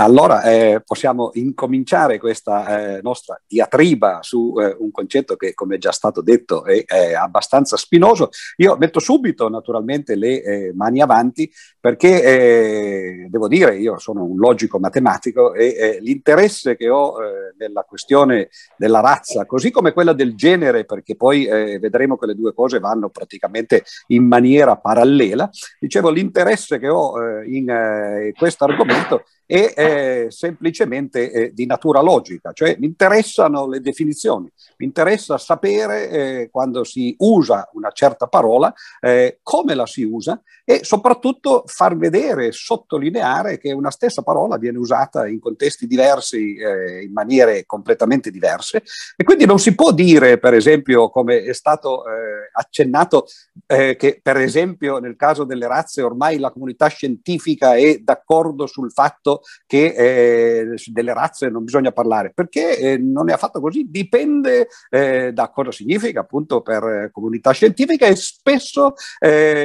Allora possiamo incominciare questa nostra diatriba su un concetto che, come è già stato detto, è abbastanza spinoso. Io metto subito naturalmente le mani avanti perché devo dire, io sono un logico matematico e l'interesse che ho nella questione della razza, così come quella del genere, perché poi vedremo che le due cose vanno praticamente in maniera parallela, dicevo, l'interesse che ho in questo argomento è semplicemente di natura logica, cioè mi interessano le definizioni, mi interessa sapere quando si usa una certa parola, come la si usa e soprattutto far vedere, sottolineare che una stessa parola viene usata in contesti diversi, in maniere completamente diverse, e quindi non si può dire, per esempio, come è stato accennato, che per esempio nel caso delle razze ormai la comunità scientifica è d'accordo sul fatto che delle razze non bisogna parlare, perché non è affatto così. Dipende da cosa significa, appunto, per comunità scientifica, e spesso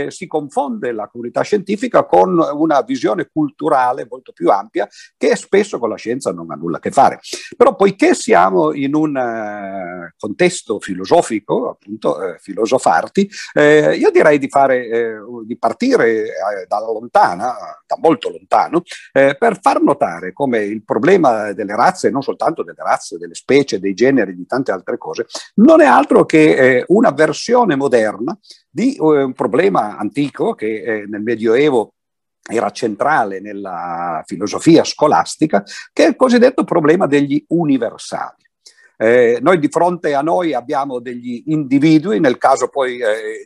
si confonde la comunità scientifica con una visione culturale molto più ampia, che spesso con la scienza non ha nulla a che fare. Però, poiché siamo in un contesto filosofico, appunto, FilosofArti, io direi di partire dalla lontana, da molto lontano, per far notare come il problema delle razze, non soltanto delle razze, delle specie, dei generi, di tante altre cose, non è altro che una versione moderna di un problema antico che nel Medioevo era centrale nella filosofia scolastica, che è il cosiddetto problema degli universali. Noi di fronte a noi abbiamo degli individui, nel caso poi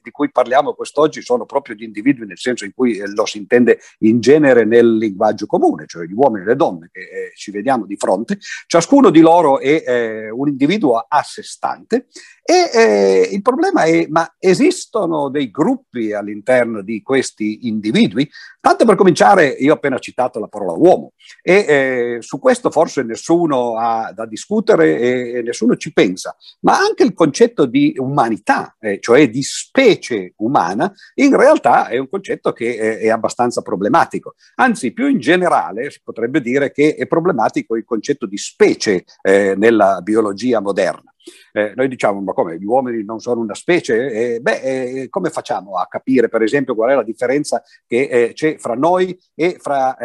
di cui parliamo quest'oggi sono proprio gli individui nel senso in cui lo si intende in genere nel linguaggio comune, cioè gli uomini e le donne che ci vediamo di fronte. Ciascuno di loro è un individuo a sé stante e il problema è: ma esistono dei gruppi all'interno di questi individui? Tanto per cominciare, io ho appena citato la parola uomo e su questo forse nessuno ha da discutere e nessuno ci pensa, ma anche il concetto di umanità, cioè di specie umana, in realtà è un concetto che è abbastanza problematico. Anzi, più in generale si potrebbe dire che è problematico il concetto di specie nella biologia moderna. Noi diciamo: ma come, gli uomini non sono una specie? Come facciamo a capire, per esempio, qual è la differenza che c'è fra noi e fra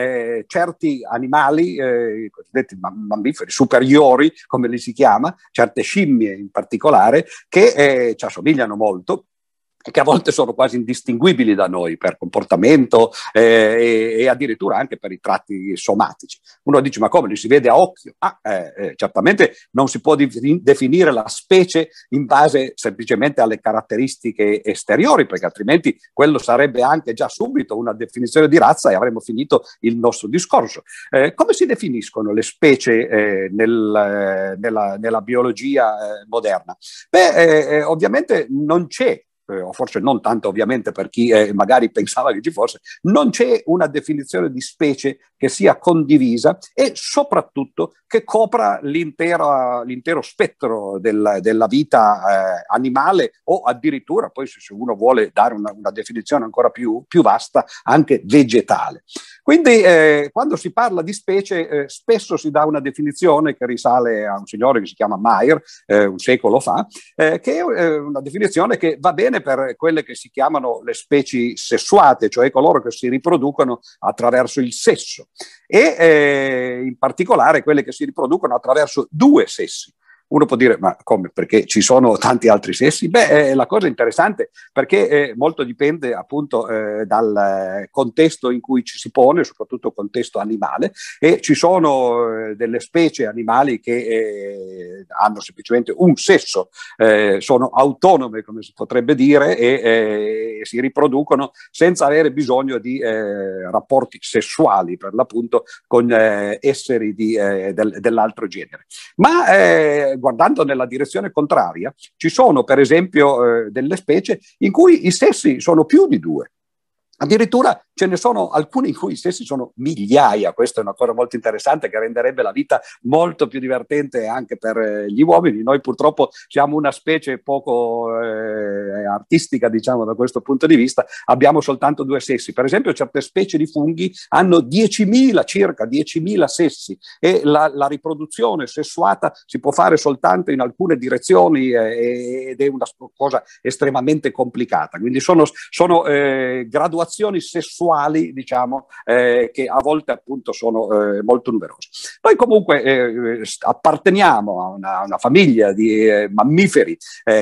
certi animali, i cosiddetti mammiferi superiori, come li si chiama, certe scimmie in particolare, che ci assomigliano molto, che a volte sono quasi indistinguibili da noi per comportamento e addirittura anche per i tratti somatici. Uno dice: ma come, li si vede a occhio? Certamente non si può definire la specie in base semplicemente alle caratteristiche esteriori, perché altrimenti quello sarebbe anche già subito una definizione di razza e avremmo finito il nostro discorso. Come si definiscono le specie nella biologia moderna? Ovviamente non c'è, o forse non tanto ovviamente per chi magari pensava che ci fosse, non c'è una definizione di specie che sia condivisa e soprattutto che copra l'intero spettro della vita animale, o addirittura, poi se uno vuole dare una definizione ancora più vasta, anche vegetale. Quindi quando si parla di specie spesso si dà una definizione che risale a un signore che si chiama Mayer un secolo fa, che è una definizione che va bene per quelle che si chiamano le specie sessuate, cioè coloro che si riproducono attraverso il sesso, e in particolare quelle che si riproducono attraverso due sessi. Uno può dire: ma come, perché ci sono tanti altri sessi? La cosa è interessante perché molto dipende appunto dal contesto in cui ci si pone, soprattutto contesto animale, e ci sono delle specie animali che hanno semplicemente un sesso, sono autonome, come si potrebbe dire, e si riproducono senza avere bisogno di rapporti sessuali, per l'appunto, con esseri dell'altro genere. Ma guardando nella direzione contraria, ci sono per esempio delle specie in cui i sessi sono più di due. Addirittura Ce ne sono alcuni in cui i sessi sono migliaia, questa è una cosa molto interessante che renderebbe la vita molto più divertente anche per gli uomini. Noi purtroppo siamo una specie poco artistica, diciamo, da questo punto di vista, abbiamo soltanto 2 sessi. Per esempio certe specie di funghi hanno 10.000, circa 10.000 sessi, e la riproduzione sessuata si può fare soltanto in alcune direzioni ed è una cosa estremamente complicata. Quindi sono graduazioni sessuali, diciamo, che a volte appunto sono molto numerose. Noi comunque apparteniamo a una famiglia di mammiferi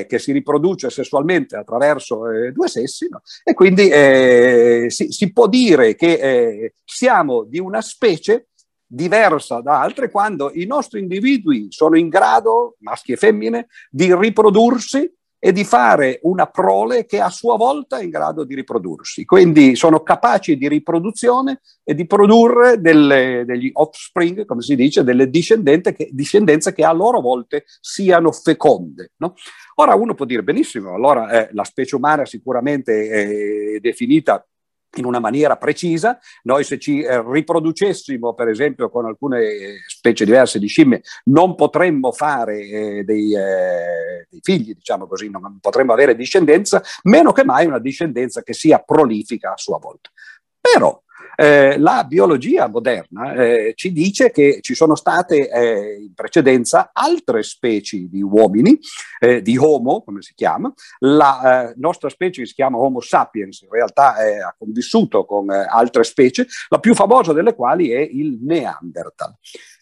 che si riproduce sessualmente attraverso 2 sessi, no? E quindi si può dire che siamo di una specie diversa da altre quando i nostri individui sono in grado, maschi e femmine, di riprodursi e di fare una prole che a sua volta è in grado di riprodursi. Quindi sono capaci di riproduzione e di produrre degli offspring, come si dice, delle discendenze che a loro volte siano feconde, no? Ora uno può dire benissimo, allora la specie umana sicuramente è definita in una maniera precisa. Noi se ci riproducessimo per esempio con alcune specie diverse di scimmie non potremmo fare dei figli, diciamo così, non potremmo avere discendenza, meno che mai una discendenza che sia prolifica a sua volta. Però la biologia moderna ci dice che ci sono state in precedenza altre specie di uomini, di Homo, come si chiama, la nostra specie si chiama Homo sapiens, in realtà ha convissuto con altre specie, la più famosa delle quali è il Neanderthal.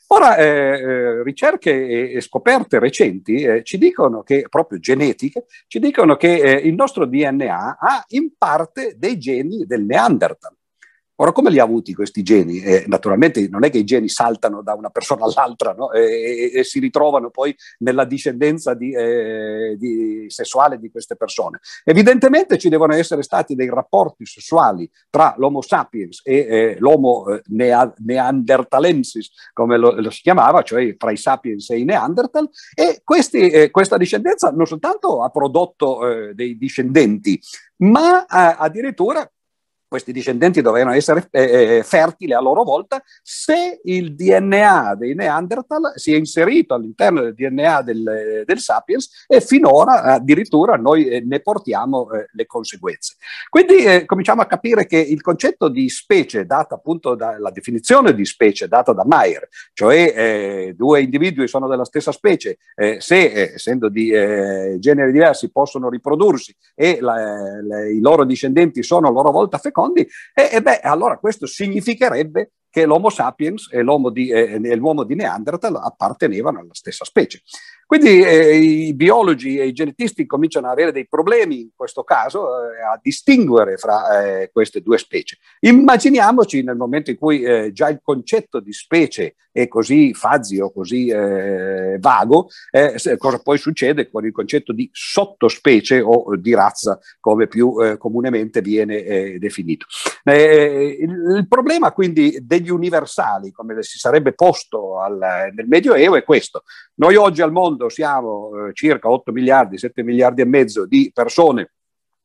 Ora, ricerche e scoperte recenti ci dicono che, proprio genetiche, ci dicono che il nostro DNA ha in parte dei geni del Neanderthal. Ora, come li ha avuti questi geni? Naturalmente non è che i geni saltano da una persona all'altra, no? E si ritrovano poi nella discendenza sessuale di queste persone. Evidentemente ci devono essere stati dei rapporti sessuali tra l'Homo sapiens e l'Homo neandertalensis, come lo si chiamava, cioè tra i sapiens e i neandertal, e questa discendenza non soltanto ha prodotto dei discendenti, ma addirittura questi discendenti dovevano essere fertili a loro volta se il DNA dei Neanderthal si è inserito all'interno del DNA del Sapiens, e finora addirittura noi ne portiamo le conseguenze. Quindi cominciamo a capire che il concetto di specie, data appunto dalla definizione di specie data da Mayer, cioè 2 individui sono della stessa specie, se essendo di generi diversi possono riprodursi e i loro discendenti sono a loro volta fecondi, e allora questo significherebbe che l'Homo sapiens e l'uomo di Neanderthal appartenevano alla stessa specie. Quindi i biologi e i genetisti cominciano ad avere dei problemi in questo caso a distinguere fra queste 2 specie. Immaginiamoci nel momento in cui già il concetto di specie è così fazio, così vago, cosa poi succede con il concetto di sottospecie o di razza, come più comunemente viene definito. Il problema quindi degli universali, come si sarebbe posto nel Medioevo, è questo. Noi oggi al mondo siamo circa 8 miliardi, 7 miliardi e mezzo di persone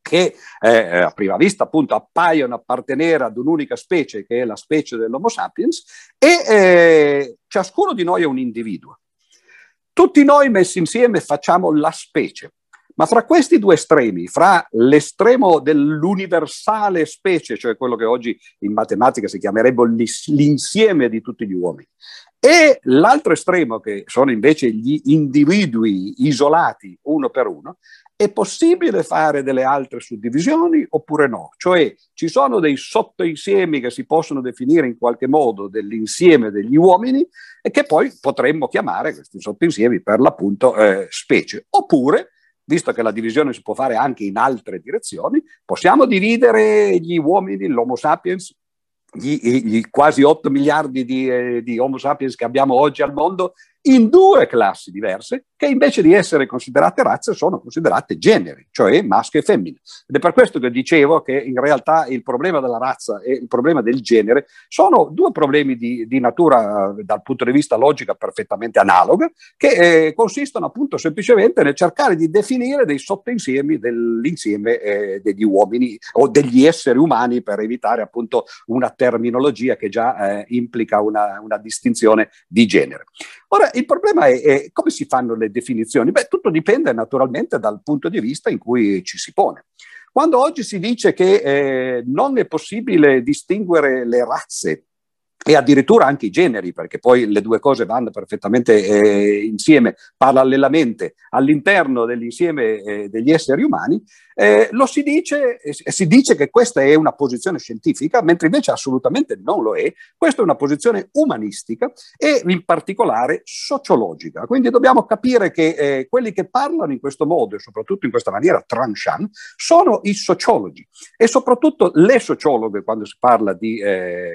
che a prima vista appunto appaiono appartenere ad un'unica specie, che è la specie dell'Homo sapiens, e ciascuno di noi è un individuo. Tutti noi messi insieme facciamo la specie. Ma fra questi 2 estremi, fra l'estremo dell'universale specie, cioè quello che oggi in matematica si chiamerebbe l'insieme di tutti gli uomini, e l'altro estremo, che sono invece gli individui isolati uno per uno, è possibile fare delle altre suddivisioni oppure no? Cioè ci sono dei sottoinsiemi che si possono definire in qualche modo dell'insieme degli uomini e che poi potremmo chiamare questi sottoinsiemi per l'appunto specie, oppure, visto che la divisione si può fare anche in altre direzioni, possiamo dividere gli uomini, l'Homo sapiens, gli quasi 8 miliardi di Homo sapiens che abbiamo oggi al mondo, in due classi diverse che invece di essere considerate razze sono considerate generi, cioè maschio e femmina. Ed è per questo che dicevo che in realtà il problema della razza e il problema del genere sono due problemi di natura dal punto di vista logica perfettamente analoga, che consistono appunto semplicemente nel cercare di definire dei sottoinsiemi dell'insieme degli uomini o degli esseri umani, per evitare appunto una terminologia che già implica una distinzione di genere. Ora, il problema è come si fanno le definizioni? Beh, tutto dipende naturalmente dal punto di vista in cui ci si pone. Quando oggi si dice che non è possibile distinguere le razze e addirittura anche i generi, perché poi le due cose vanno perfettamente insieme, parallelamente, all'interno dell'insieme degli esseri umani, si dice che questa è una posizione scientifica, mentre invece assolutamente non lo è. Questa è una posizione umanistica e in particolare sociologica. Quindi dobbiamo capire che quelli che parlano in questo modo e soprattutto in questa maniera tranchant sono i sociologi e soprattutto le sociologhe quando si parla di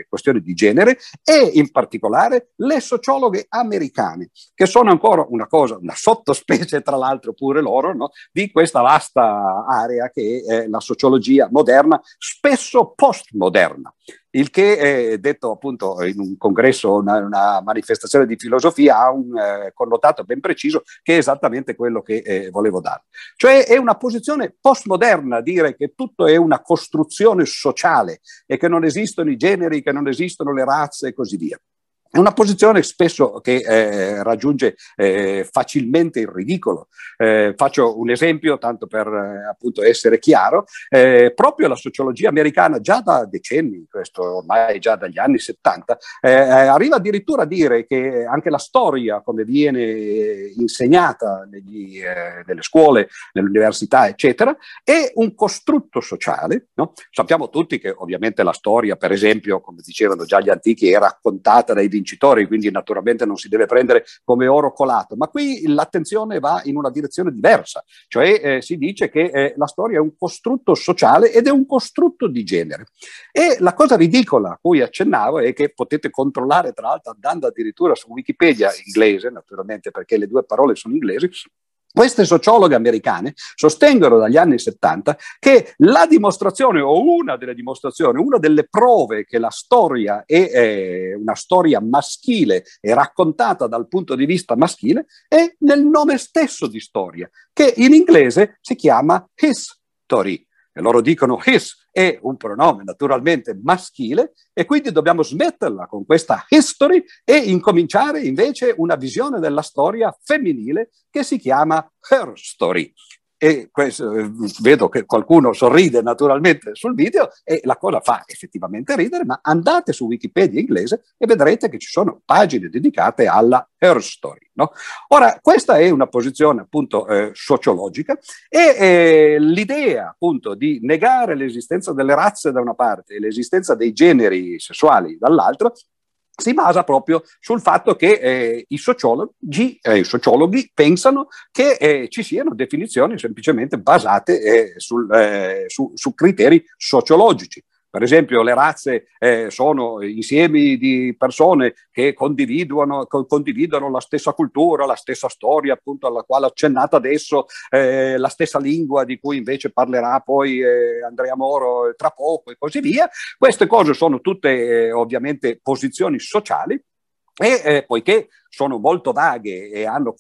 questioni di genere, e in particolare le sociologhe americane, che sono ancora una sottospecie tra l'altro pure loro, no, di questa vasta area che è la sociologia moderna, spesso postmoderna. Il che, detto appunto in un congresso, una manifestazione di filosofia, ha un connotato ben preciso, che è esattamente quello che volevo dare. Cioè è una posizione postmoderna dire che tutto è una costruzione sociale e che non esistono i generi, che non esistono le razze e così via. È una posizione spesso che raggiunge facilmente il ridicolo. Faccio un esempio, tanto per appunto essere chiaro, proprio la sociologia americana già da decenni, questo ormai già dagli anni 70, arriva addirittura a dire che anche la storia, come viene insegnata nelle scuole, nelle università, eccetera, è un costrutto sociale, no? Sappiamo tutti che ovviamente la storia, per esempio, come dicevano già gli antichi, è raccontata dai vincitori, quindi naturalmente non si deve prendere come oro colato, ma qui l'attenzione va in una direzione diversa, cioè si dice che la storia è un costrutto sociale ed è un costrutto di genere. E la cosa ridicola a cui accennavo è che potete controllare, tra l'altro andando addirittura su Wikipedia inglese, naturalmente perché le due parole sono inglesi, queste sociologhe americane sostengono dagli anni 70 che la dimostrazione, o una delle dimostrazioni, una delle prove che la storia è una storia maschile e raccontata dal punto di vista maschile è nel nome stesso di storia, che in inglese si chiama history. E loro dicono his è un pronome naturalmente maschile, e quindi dobbiamo smetterla con questa history e incominciare invece una visione della storia femminile che si chiama her story. E questo, vedo che qualcuno sorride naturalmente sul video, e la cosa fa effettivamente ridere, ma andate su Wikipedia inglese e vedrete che ci sono pagine dedicate alla her story, no? Ora, questa è una posizione appunto sociologica, e l'idea appunto di negare l'esistenza delle razze da una parte e l'esistenza dei generi sessuali dall'altra si basa proprio sul fatto che i sociologhi pensano che ci siano definizioni semplicemente basate su criteri sociologici. Per esempio, le razze sono insiemi di persone che condividono la stessa cultura, la stessa storia, appunto, alla quale ho accennato adesso, la stessa lingua di cui invece parlerà poi Andrea Moro tra poco, e così via. Queste cose sono tutte ovviamente posizioni sociali, e poiché sono molto vaghe e hanno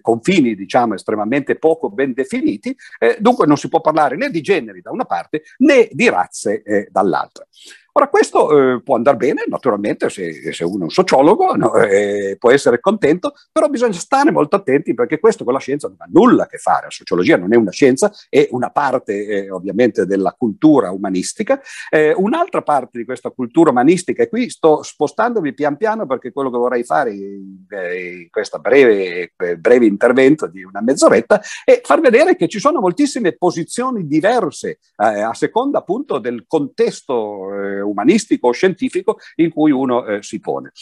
confini, diciamo, estremamente poco ben definiti, dunque non si può parlare né di generi da una parte né di razze dall'altra. Ora, questo può andare bene, naturalmente, se uno è un sociologo, no, può essere contento, però bisogna stare molto attenti, perché questo con la scienza non ha nulla a che fare. La sociologia non è una scienza, è una parte ovviamente della cultura umanistica. Un'altra parte di questa cultura umanistica, e qui sto spostandomi pian piano perché quello che vorrei fare in questo breve intervento di una mezz'oretta è far vedere che ci sono moltissime posizioni diverse a seconda appunto del contesto umanistico o scientifico in cui uno si pone.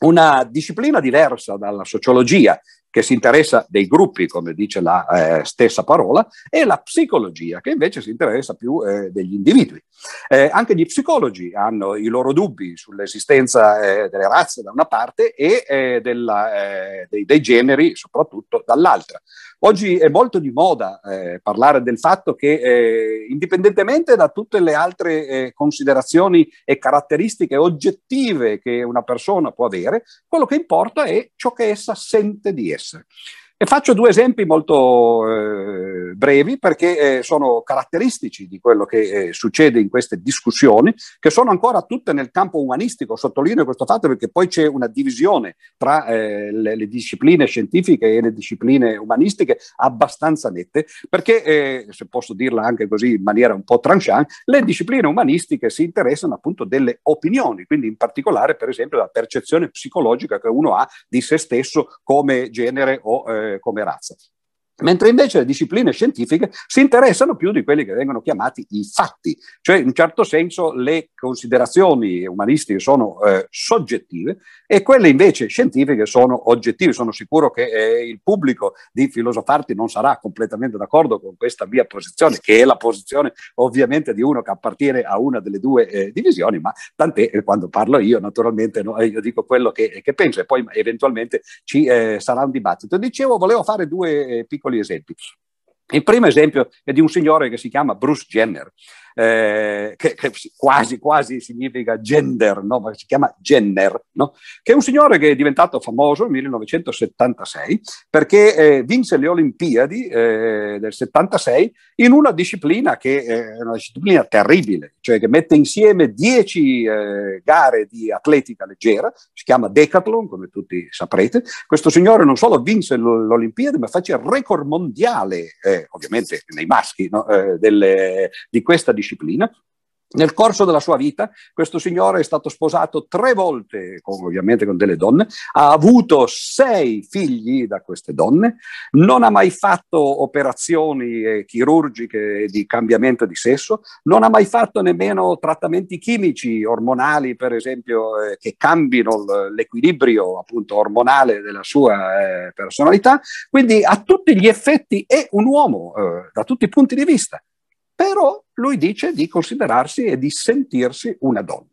Una disciplina diversa dalla sociologia, che si interessa dei gruppi, come dice la stessa parola, e la psicologia, che invece si interessa più degli individui. Anche gli psicologi hanno i loro dubbi sull'esistenza delle razze da una parte e dei generi soprattutto dall'altra. Oggi è molto di moda parlare del fatto che indipendentemente da tutte le altre considerazioni e caratteristiche oggettive che una persona può avere, quello che importa è ciò che essa sente di essere. E faccio due esempi molto brevi perché sono caratteristici di quello che succede in queste discussioni, che sono ancora tutte nel campo umanistico. Sottolineo questo fatto perché poi c'è una divisione tra le discipline scientifiche e le discipline umanistiche abbastanza nette, perché, se posso dirla anche così in maniera un po' tranchant, le discipline umanistiche si interessano appunto delle opinioni, quindi in particolare per esempio la percezione psicologica che uno ha di se stesso come genere o come razza. Mentre invece le discipline scientifiche si interessano più di quelli che vengono chiamati i fatti, cioè in un certo senso le considerazioni umanistiche sono soggettive e quelle invece scientifiche sono oggettive. Sono sicuro che il pubblico di FilosofArti non sarà completamente d'accordo con questa mia posizione, che è la posizione ovviamente di uno che appartiene a una delle due divisioni, ma tant'è, quando parlo io naturalmente no, io dico quello che penso e poi eventualmente ci sarà un dibattito. Dicevo, volevo fare due piccoli esempi. Il primo esempio è di un signore che si chiama Bruce Jenner, che quasi significa gender, no? Ma si chiama Jenner, no? Che è un signore che è diventato famoso nel 1976 perché vinse le Olimpiadi del 76 in una disciplina che è una disciplina terribile, cioè che mette insieme 10 gare di atletica leggera, si chiama Decathlon, come tutti saprete. Questo signore non solo vinse l'Olimpiadi, ma fece il record mondiale, ovviamente nei maschi, no? Di questa disciplina. Nel corso della sua vita questo signore è stato sposato 3 volte, ovviamente con delle donne, ha avuto 6 figli da queste donne, non ha mai fatto operazioni chirurgiche di cambiamento di sesso, non ha mai fatto nemmeno trattamenti chimici, ormonali per esempio, che cambino l'equilibrio appunto ormonale della sua personalità, quindi a tutti gli effetti è un uomo da tutti i punti di vista. Però lui dice di considerarsi e di sentirsi una donna.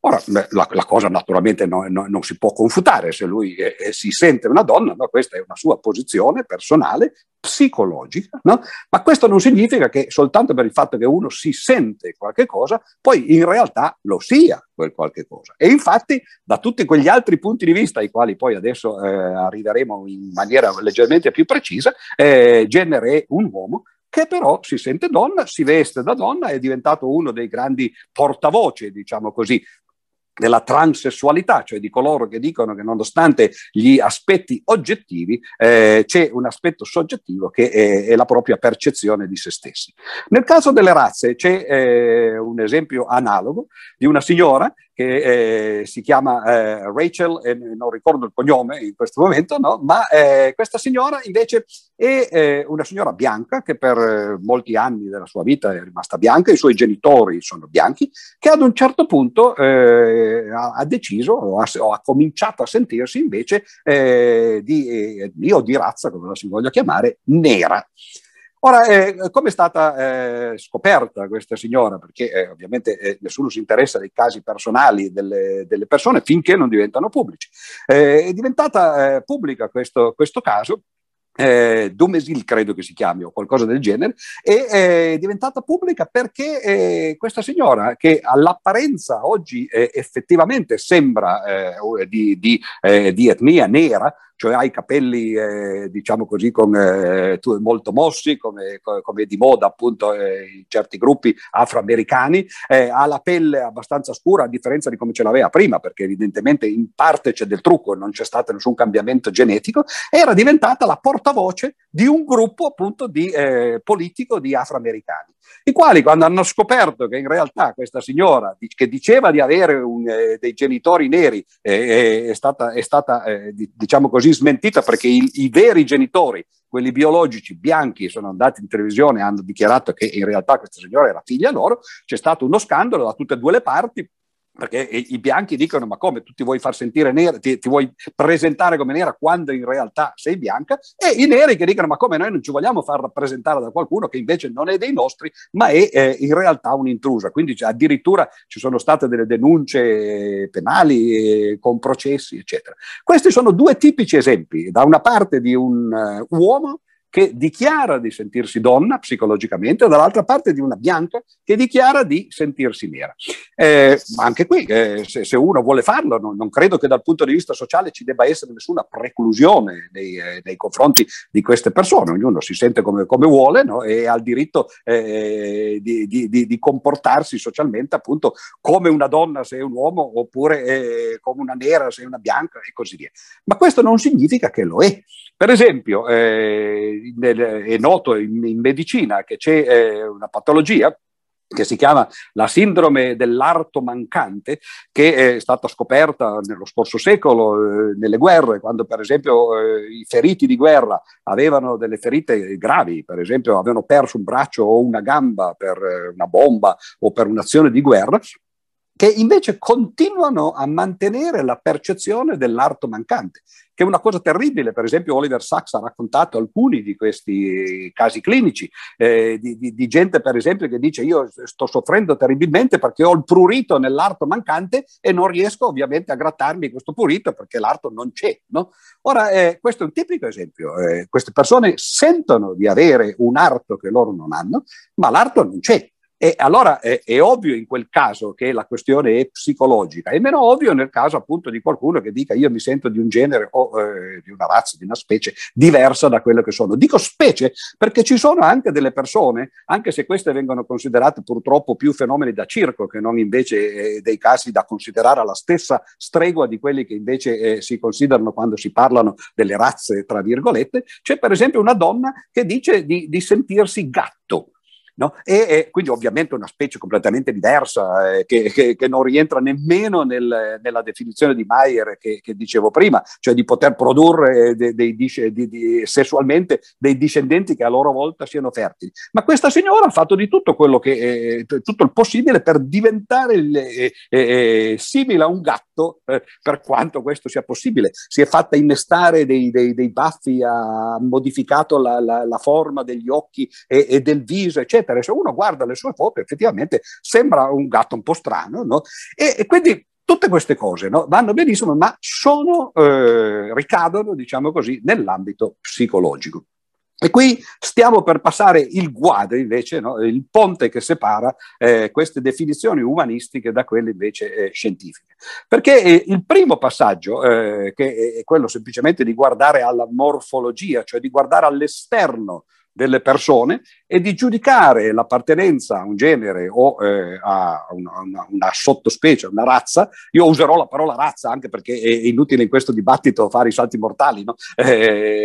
Ora, la cosa naturalmente non si può confutare. Se lui si sente una donna, no? Questa è una sua posizione personale, psicologica, no? Ma questo non significa che soltanto per il fatto che uno si sente qualche cosa, poi in realtà lo sia quel qualche cosa. E infatti da tutti quegli altri punti di vista, ai quali poi adesso arriveremo in maniera leggermente più precisa, Jenner è un uomo che però si sente donna, si veste da donna, è diventato uno dei grandi portavoce, diciamo così, della transessualità, cioè di coloro che dicono che nonostante gli aspetti oggettivi c'è un aspetto soggettivo che è la propria percezione di se stessi. Nel caso delle razze c'è un esempio analogo di una signora che si chiama Rachel, non ricordo il cognome in questo momento, no? Ma questa signora invece è una signora bianca che per molti anni della sua vita è rimasta bianca, i suoi genitori sono bianchi, che ad un certo punto ha deciso o ha cominciato a sentirsi invece di razza, come la si voglia chiamare, nera. Ora, come è stata scoperta questa signora? Perché ovviamente nessuno si interessa dei casi personali delle persone finché non diventano pubblici. È diventata pubblica questo caso, Domesil credo che si chiami o qualcosa del genere, e è diventata pubblica perché questa signora, che all'apparenza oggi effettivamente sembra di etnia nera, cioè ha i capelli diciamo così molto mossi, come di moda appunto in certi gruppi afroamericani, ha la pelle abbastanza scura a differenza di come ce l'aveva prima, perché evidentemente in parte c'è del trucco, non c'è stato nessun cambiamento genetico. Era diventata la portavoce di un gruppo appunto di politico di afroamericani, i quali, quando hanno scoperto che in realtà questa signora che diceva di avere dei genitori neri è stata diciamo così smentita, perché i veri genitori, quelli biologici bianchi, sono andati in televisione e hanno dichiarato che in realtà questa signora era figlia loro, c'è stato uno scandalo da tutte e due le parti. Perché i bianchi dicono: ma come, tu ti vuoi far sentire nera, ti vuoi presentare come nera quando in realtà sei bianca, e i neri che dicono: ma come, noi non ci vogliamo far rappresentare da qualcuno che invece non è dei nostri, ma è in realtà un intruso. Quindi addirittura ci sono state delle denunce penali con processi, eccetera. Questi sono due tipici esempi, da una parte di un uomo che dichiara di sentirsi donna psicologicamente, dall'altra parte di una bianca che dichiara di sentirsi nera. Anche qui, se uno vuole farlo, non credo che dal punto di vista sociale ci debba essere nessuna preclusione nei confronti di queste persone. Ognuno si sente come vuole, no? E ha il diritto di comportarsi socialmente, appunto, come una donna se è un uomo, oppure come una nera se è una bianca, e così via. Ma questo non significa che lo è. Per esempio, è noto in medicina che c'è una patologia che si chiama la sindrome dell'arto mancante, che è stata scoperta nello scorso secolo nelle guerre, quando per esempio i feriti di guerra avevano delle ferite gravi, per esempio avevano perso un braccio o una gamba per una bomba o per un'azione di guerra, che invece continuano a mantenere la percezione dell'arto mancante, che è una cosa terribile. Per esempio Oliver Sacks ha raccontato alcuni di questi casi clinici, di gente per esempio che dice: io sto soffrendo terribilmente perché ho il prurito nell'arto mancante e non riesco ovviamente a grattarmi questo prurito perché l'arto non c'è, no? Ora, questo è un tipico esempio. Queste persone sentono di avere un arto che loro non hanno, ma l'arto non c'è. E allora è ovvio in quel caso che la questione è psicologica, è meno ovvio nel caso appunto di qualcuno che dica: io mi sento di un genere o di una razza, di una specie diversa da quello che sono. Dico specie perché ci sono anche delle persone, anche se queste vengono considerate purtroppo più fenomeni da circo che non invece dei casi da considerare alla stessa stregua di quelli che invece si considerano quando si parlano delle razze, tra virgolette. C'è per esempio una donna che dice di sentirsi gatto, no? E quindi ovviamente una specie completamente diversa, che non rientra nemmeno nella definizione di Mayer che dicevo prima, cioè di poter produrre sessualmente dei discendenti che a loro volta siano fertili. Ma questa signora ha fatto di tutto quello che tutto il possibile per diventare simile a un gatto, per quanto questo sia possibile. Si è fatta innestare dei baffi, ha modificato la forma degli occhi e del viso, eccetera. Se uno guarda le sue foto effettivamente sembra un gatto un po' strano, no? E quindi tutte queste cose, no, vanno benissimo, ma sono, ricadono, diciamo così, nell'ambito psicologico. E qui stiamo per passare il guado invece, no? Il ponte che separa queste definizioni umanistiche da quelle invece scientifiche. Perché il primo passaggio, che è quello semplicemente di guardare alla morfologia, cioè di guardare all'esterno delle persone e di giudicare l'appartenenza a un genere o a una sottospecie, a una razza. Io userò la parola razza anche perché è inutile in questo dibattito fare i salti mortali, no?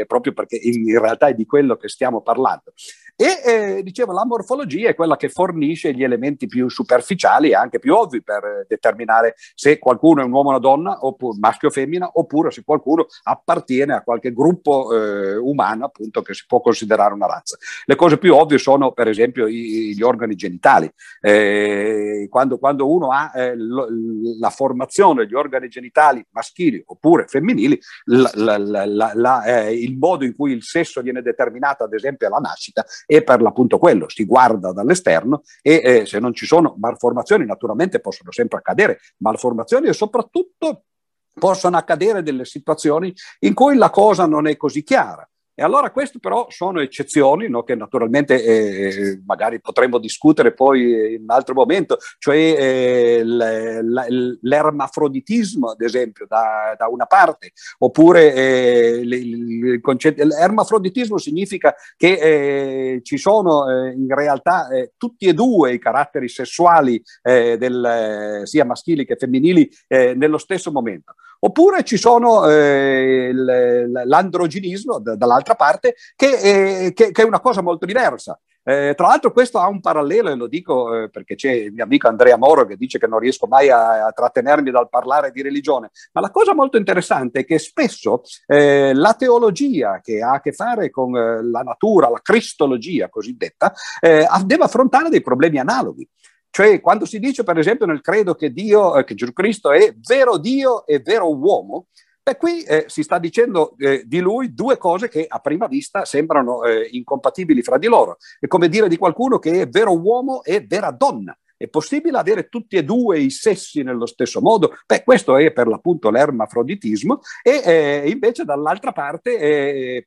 Proprio perché in realtà è di quello che stiamo parlando. E dicevo, la morfologia è quella che fornisce gli elementi più superficiali e anche più ovvi per determinare se qualcuno è un uomo o una donna, oppure maschio o femmina, oppure se qualcuno appartiene a qualche gruppo umano, appunto, che si può considerare una razza. Le cose più ovvie sono per esempio gli organi genitali. Quando uno ha la formazione degli organi genitali maschili oppure femminili, il modo in cui il sesso viene determinato ad esempio alla nascita è per l'appunto quello: si guarda dall'esterno e se non ci sono malformazioni, naturalmente possono sempre accadere malformazioni, e soprattutto possono accadere delle situazioni in cui la cosa non è così chiara. E allora queste però sono eccezioni, no? Che naturalmente magari potremmo discutere poi in un altro momento, cioè l'ermafroditismo ad esempio da una parte, oppure l'ermafroditismo significa che ci sono in realtà tutti e due i caratteri sessuali sia maschili che femminili nello stesso momento. Oppure ci sono l'androginismo dall'altra parte, che è una cosa molto diversa. Tra l'altro questo ha un parallelo, e lo dico perché c'è il mio amico Andrea Moro che dice che non riesco mai a trattenermi dal parlare di religione, ma la cosa molto interessante è che spesso la teologia, che ha a che fare con la natura, la cristologia cosiddetta, deve affrontare dei problemi analoghi. Cioè, quando si dice, per esempio, nel credo che Dio, che Gesù Cristo è vero Dio e vero uomo, beh, qui si sta dicendo di lui due cose che a prima vista sembrano incompatibili fra di loro. È come dire di qualcuno che è vero uomo e vera donna. È possibile avere tutti e due i sessi nello stesso modo? Beh, questo è per l'appunto l'ermafroditismo, e invece dall'altra parte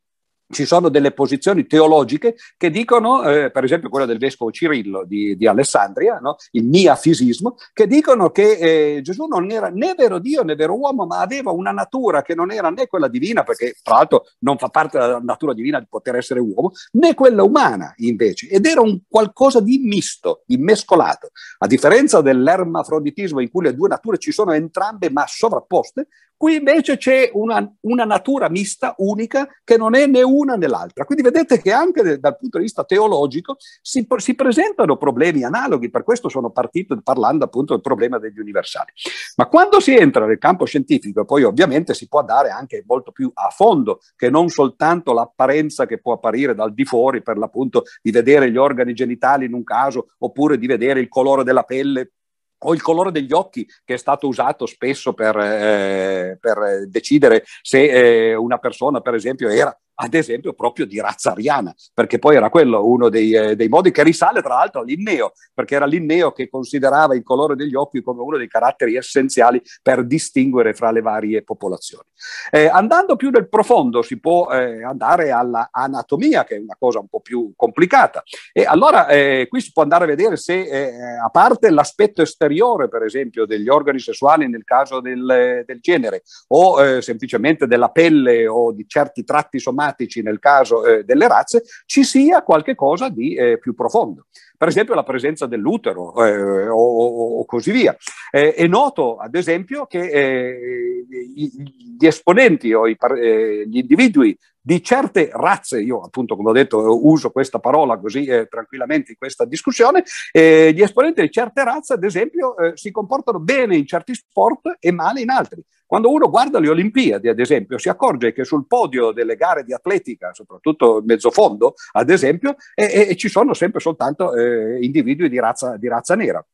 ci sono delle posizioni teologiche che dicono, per esempio quella del vescovo Cirillo di Alessandria, no? Il miafisismo, che dicono che Gesù non era né vero Dio né vero uomo, ma aveva una natura che non era né quella divina, perché tra l'altro non fa parte della natura divina di poter essere uomo, né quella umana invece, ed era un qualcosa di misto, immescolato. A differenza dell'ermafroditismo, in cui le due nature ci sono entrambe ma sovrapposte, qui invece c'è una natura mista, unica, che non è né una né l'altra. Quindi vedete che anche dal punto di vista teologico si presentano problemi analoghi, per questo sono partito parlando appunto del problema degli universali. Ma quando si entra nel campo scientifico, poi ovviamente si può andare anche molto più a fondo, che non soltanto l'apparenza che può apparire dal di fuori, per l'appunto di vedere gli organi genitali in un caso, oppure di vedere il colore della pelle, o il colore degli occhi, che è stato usato spesso per decidere se una persona, per esempio, era ad esempio proprio di razza ariana, perché poi era quello uno dei modi, che risale tra l'altro a Linneo, perché era Linneo che considerava il colore degli occhi come uno dei caratteri essenziali per distinguere fra le varie popolazioni. Andando più nel profondo si può andare alla anatomia, che è una cosa un po' più complicata, e allora qui si può andare a vedere se a parte l'aspetto esteriore, per esempio, degli organi sessuali nel caso del genere, o semplicemente della pelle o di certi tratti somatici nel caso delle razze, ci sia qualche cosa di più profondo. Per esempio la presenza dell'utero o così via. È noto ad esempio che gli esponenti o gli individui di certe razze, io appunto come ho detto uso questa parola così tranquillamente in questa discussione, gli esponenti di certe razze ad esempio si comportano bene in certi sport e male in altri. Quando uno guarda le Olimpiadi ad esempio si accorge che sul podio delle gare di atletica, soprattutto mezzofondo ad esempio, ci sono sempre soltanto individui di razza nera.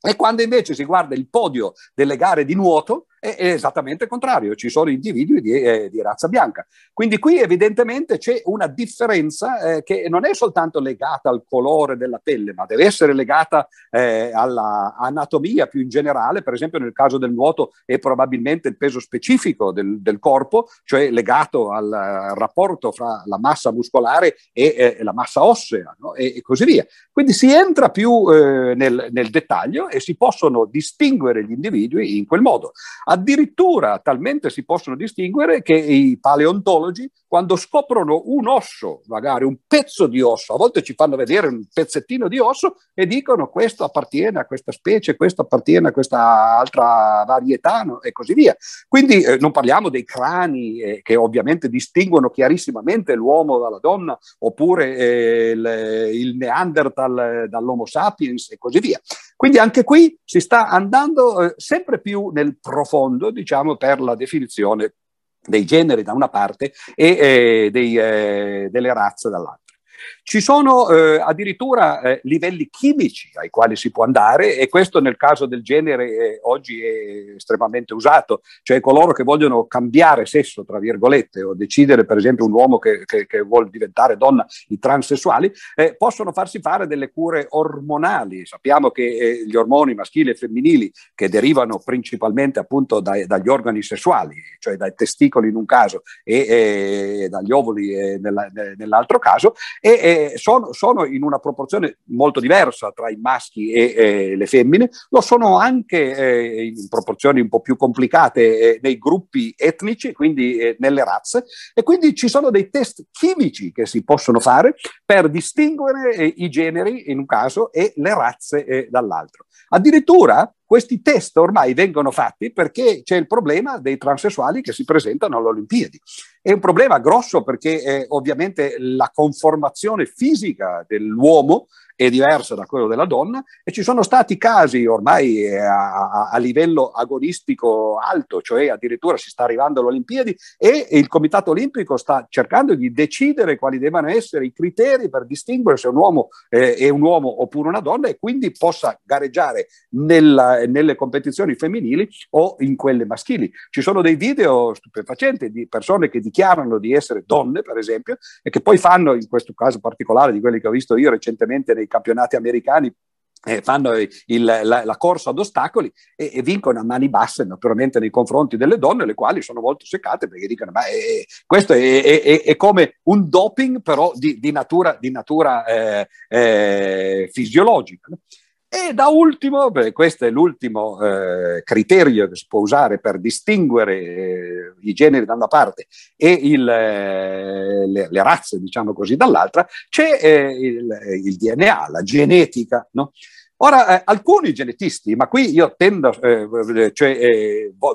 E quando invece si guarda il podio delle gare di nuoto è esattamente contrario, ci sono individui di razza bianca. Quindi qui evidentemente c'è una differenza che non è soltanto legata al colore della pelle, ma deve essere legata all'anatomia più in generale. Per esempio nel caso del nuoto è probabilmente il peso specifico del corpo, cioè legato al rapporto fra la massa muscolare e la massa ossea, no? E così via. Quindi si entra più nel dettaglio e si possono distinguere gli individui in quel modo. Addirittura talmente si possono distinguere che i paleontologi, quando scoprono un osso, magari un pezzo di osso, a volte ci fanno vedere un pezzettino di osso e dicono questo appartiene a questa specie, questo appartiene a questa altra varietà, no? E così via. Quindi non parliamo dei crani che ovviamente distinguono chiarissimamente l'uomo dalla donna, oppure il Neanderthal dall'Homo sapiens e così via. Quindi anche qui si sta andando sempre più nel profondo, diciamo, per la definizione dei generi da una parte e delle razze dall'altra. Ci sono addirittura livelli chimici ai quali si può andare, e questo nel caso del genere oggi è estremamente usato, cioè coloro che vogliono cambiare sesso, tra virgolette, o decidere, per esempio un uomo che vuole diventare donna, i transessuali, possono farsi fare delle cure ormonali. Sappiamo che gli ormoni maschili e femminili, che derivano principalmente appunto dagli organi sessuali, cioè dai testicoli in un caso e dagli ovuli nell'altro caso, sono in una proporzione molto diversa tra i maschi e le femmine, lo sono anche in proporzioni un po' più complicate nei gruppi etnici, quindi nelle razze, e quindi ci sono dei test chimici che si possono fare per distinguere i generi in un caso e le razze dall'altro. Addirittura questi test ormai vengono fatti perché c'è il problema dei transessuali che si presentano alle Olimpiadi. È un problema grosso perché ovviamente la conformazione fisica dell'uomo è diverso da quello della donna, e ci sono stati casi ormai a livello agonistico alto, cioè addirittura si sta arrivando alle Olimpiadi e il Comitato Olimpico sta cercando di decidere quali debbano essere i criteri per distinguere se un uomo è un uomo oppure una donna, e quindi possa gareggiare nelle competizioni femminili o in quelle maschili. Ci sono dei video stupefacenti di persone che dichiarano di essere donne, per esempio, e che poi fanno, in questo caso particolare di quelli che ho visto io recentemente nei campionati americani, fanno la corsa ad ostacoli e vincono a mani basse, naturalmente, nei confronti delle donne, le quali sono molto seccate, perché dicono: ma questo è come un doping, però di natura fisiologica. E da ultimo, questo è l'ultimo criterio che si può usare per distinguere i generi da una parte e le razze, diciamo così, dall'altra, c'è il DNA, la genetica, no? Ora, alcuni genetisti, ma qui io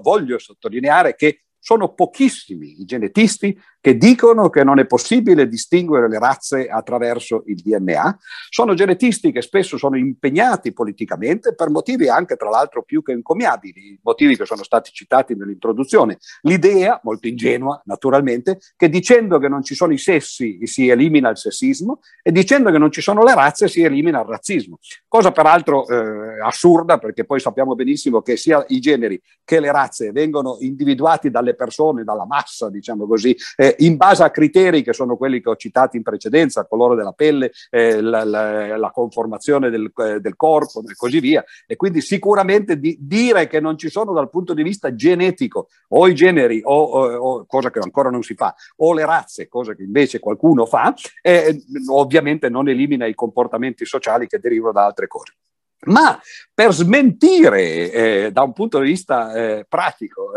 voglio sottolineare che sono pochissimi i genetisti che dicono che non è possibile distinguere le razze attraverso il DNA. Sono genetisti che spesso sono impegnati politicamente per motivi anche, tra l'altro, più che encomiabili, motivi che sono stati citati nell'introduzione. L'idea, molto ingenua naturalmente, che dicendo che non ci sono i sessi si elimina il sessismo, e dicendo che non ci sono le razze si elimina il razzismo. Cosa peraltro assurda, perché poi sappiamo benissimo che sia i generi che le razze vengono individuati dalle persone, dalla massa, diciamo così, in base a criteri che sono quelli che ho citato in precedenza: il colore della pelle, la conformazione del corpo e così via. E quindi sicuramente dire che non ci sono dal punto di vista genetico o i generi, o cosa che ancora non si fa, o le razze, cosa che invece qualcuno fa, ovviamente non elimina i comportamenti sociali che derivano da altre cose. Ma per smentire da un punto di vista pratico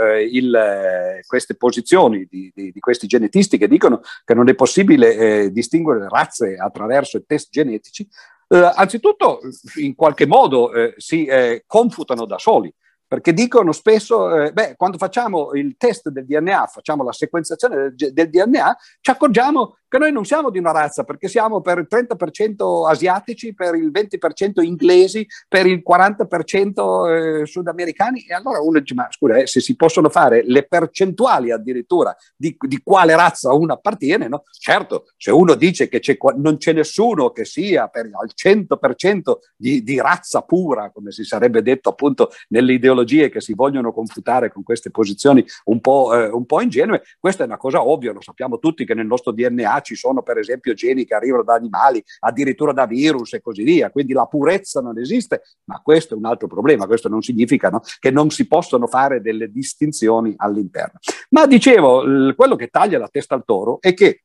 queste posizioni di questi genetisti che dicono che non è possibile distinguere le razze attraverso i test genetici, anzitutto in qualche modo si confutano da soli, perché dicono spesso, quando facciamo il test del DNA, facciamo la sequenzazione del DNA, ci accorgiamo che noi non siamo di una razza, perché siamo per il 30% asiatici, per il 20% inglesi, per il 40% sudamericani, e allora uno dice: ma scusa, se si possono fare le percentuali addirittura di quale razza uno appartiene, no? Certo, se uno dice che non c'è nessuno che sia al 100% di razza pura, come si sarebbe detto appunto nell'ideologia, che si vogliono confutare con queste posizioni un po' ingenue. Questa è una cosa ovvia, lo sappiamo tutti che nel nostro DNA ci sono, per esempio, geni che arrivano da animali, addirittura da virus e così via, quindi la purezza non esiste. Ma questo è un altro problema, questo non significa, no, che non si possono fare delle distinzioni all'interno. Ma dicevo, quello che taglia la testa al toro è che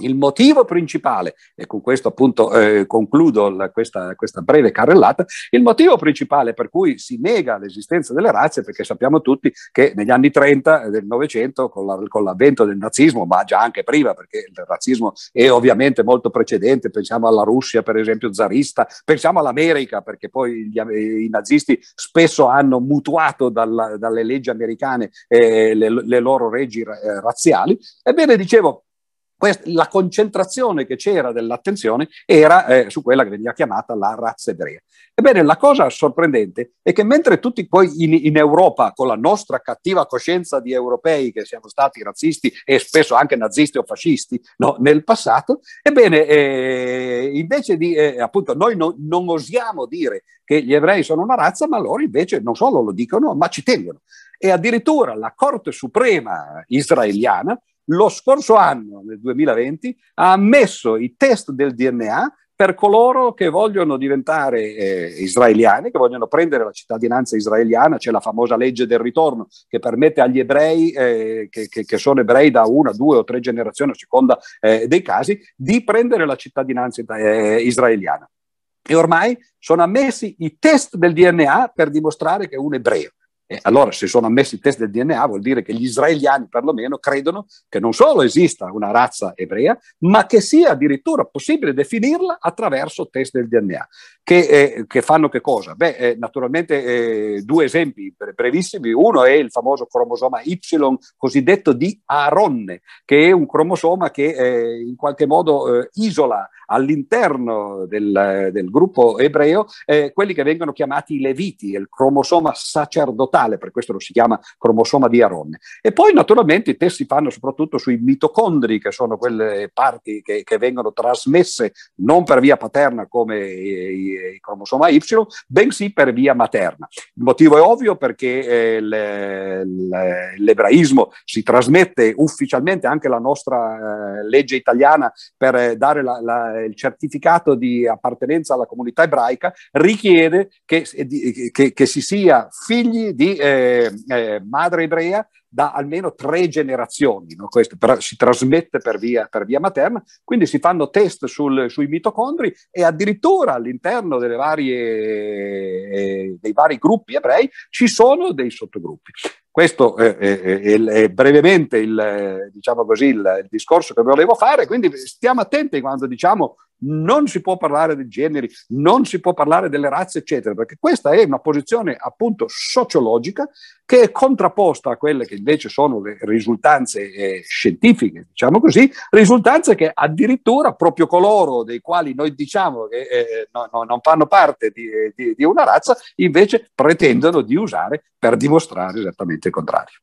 il motivo principale, e con questo appunto concludo questa breve carrellata, il motivo principale per cui si nega l'esistenza delle razze, perché sappiamo tutti che negli anni 30 del Novecento, con l'avvento del nazismo, ma già anche prima, perché il razzismo è ovviamente molto precedente, pensiamo alla Russia, per esempio, zarista, pensiamo all'America, perché poi i nazisti spesso hanno mutuato dalle leggi americane le loro leggi razziali. Ebbene, dicevo, la concentrazione che c'era dell'attenzione era su quella che veniva chiamata la razza ebrea. Ebbene, la cosa sorprendente è che mentre tutti poi in Europa, con la nostra cattiva coscienza di europei che siamo stati razzisti e spesso anche nazisti o fascisti, no, nel passato, ebbene, invece di appunto noi non osiamo dire che gli ebrei sono una razza, ma loro invece non solo lo dicono, ma ci tengono. E addirittura la Corte Suprema israeliana lo scorso anno, nel 2020, ha ammesso i test del DNA per coloro che vogliono diventare israeliani, che vogliono prendere la cittadinanza israeliana. C'è la famosa legge del ritorno che permette agli ebrei, che sono ebrei da una, due o tre generazioni a seconda dei casi, di prendere la cittadinanza israeliana. E ormai sono ammessi i test del DNA per dimostrare che è un ebreo. Allora, se sono ammessi i test del DNA, vuol dire che gli israeliani perlomeno credono che non solo esista una razza ebrea, ma che sia addirittura possibile definirla attraverso test del DNA. Che fanno che cosa? Beh, naturalmente due esempi brevissimi. Uno è il famoso cromosoma Y, cosiddetto di Aronne, che è un cromosoma che in qualche modo isola all'interno del gruppo ebreo quelli che vengono chiamati i leviti, il cromosoma sacerdotale, per questo lo si chiama cromosoma di Aronne. E poi naturalmente i test si fanno soprattutto sui mitocondri, che sono quelle parti che vengono trasmesse non per via paterna come i cromosoma Y, bensì per via materna. Il motivo è ovvio, perché l'ebraismo si trasmette ufficialmente, anche la nostra legge italiana per dare il certificato di appartenenza alla comunità ebraica richiede che si sia figli di madre ebrea da almeno 3 generazioni, no? Questo però si trasmette per via materna, quindi si fanno test sui mitocondri, e addirittura all'interno dei vari gruppi ebrei ci sono dei sottogruppi. Questo è brevemente diciamo così, il discorso che volevo fare. Quindi stiamo attenti quando diciamo non si può parlare dei generi, non si può parlare delle razze, eccetera, perché questa è una posizione appunto sociologica che è contrapposta a quelle che invece sono le risultanze scientifiche, diciamo così, risultanze che addirittura proprio coloro dei quali noi diciamo che non fanno parte di una razza, invece pretendono di usare per dimostrare esattamente il contrario.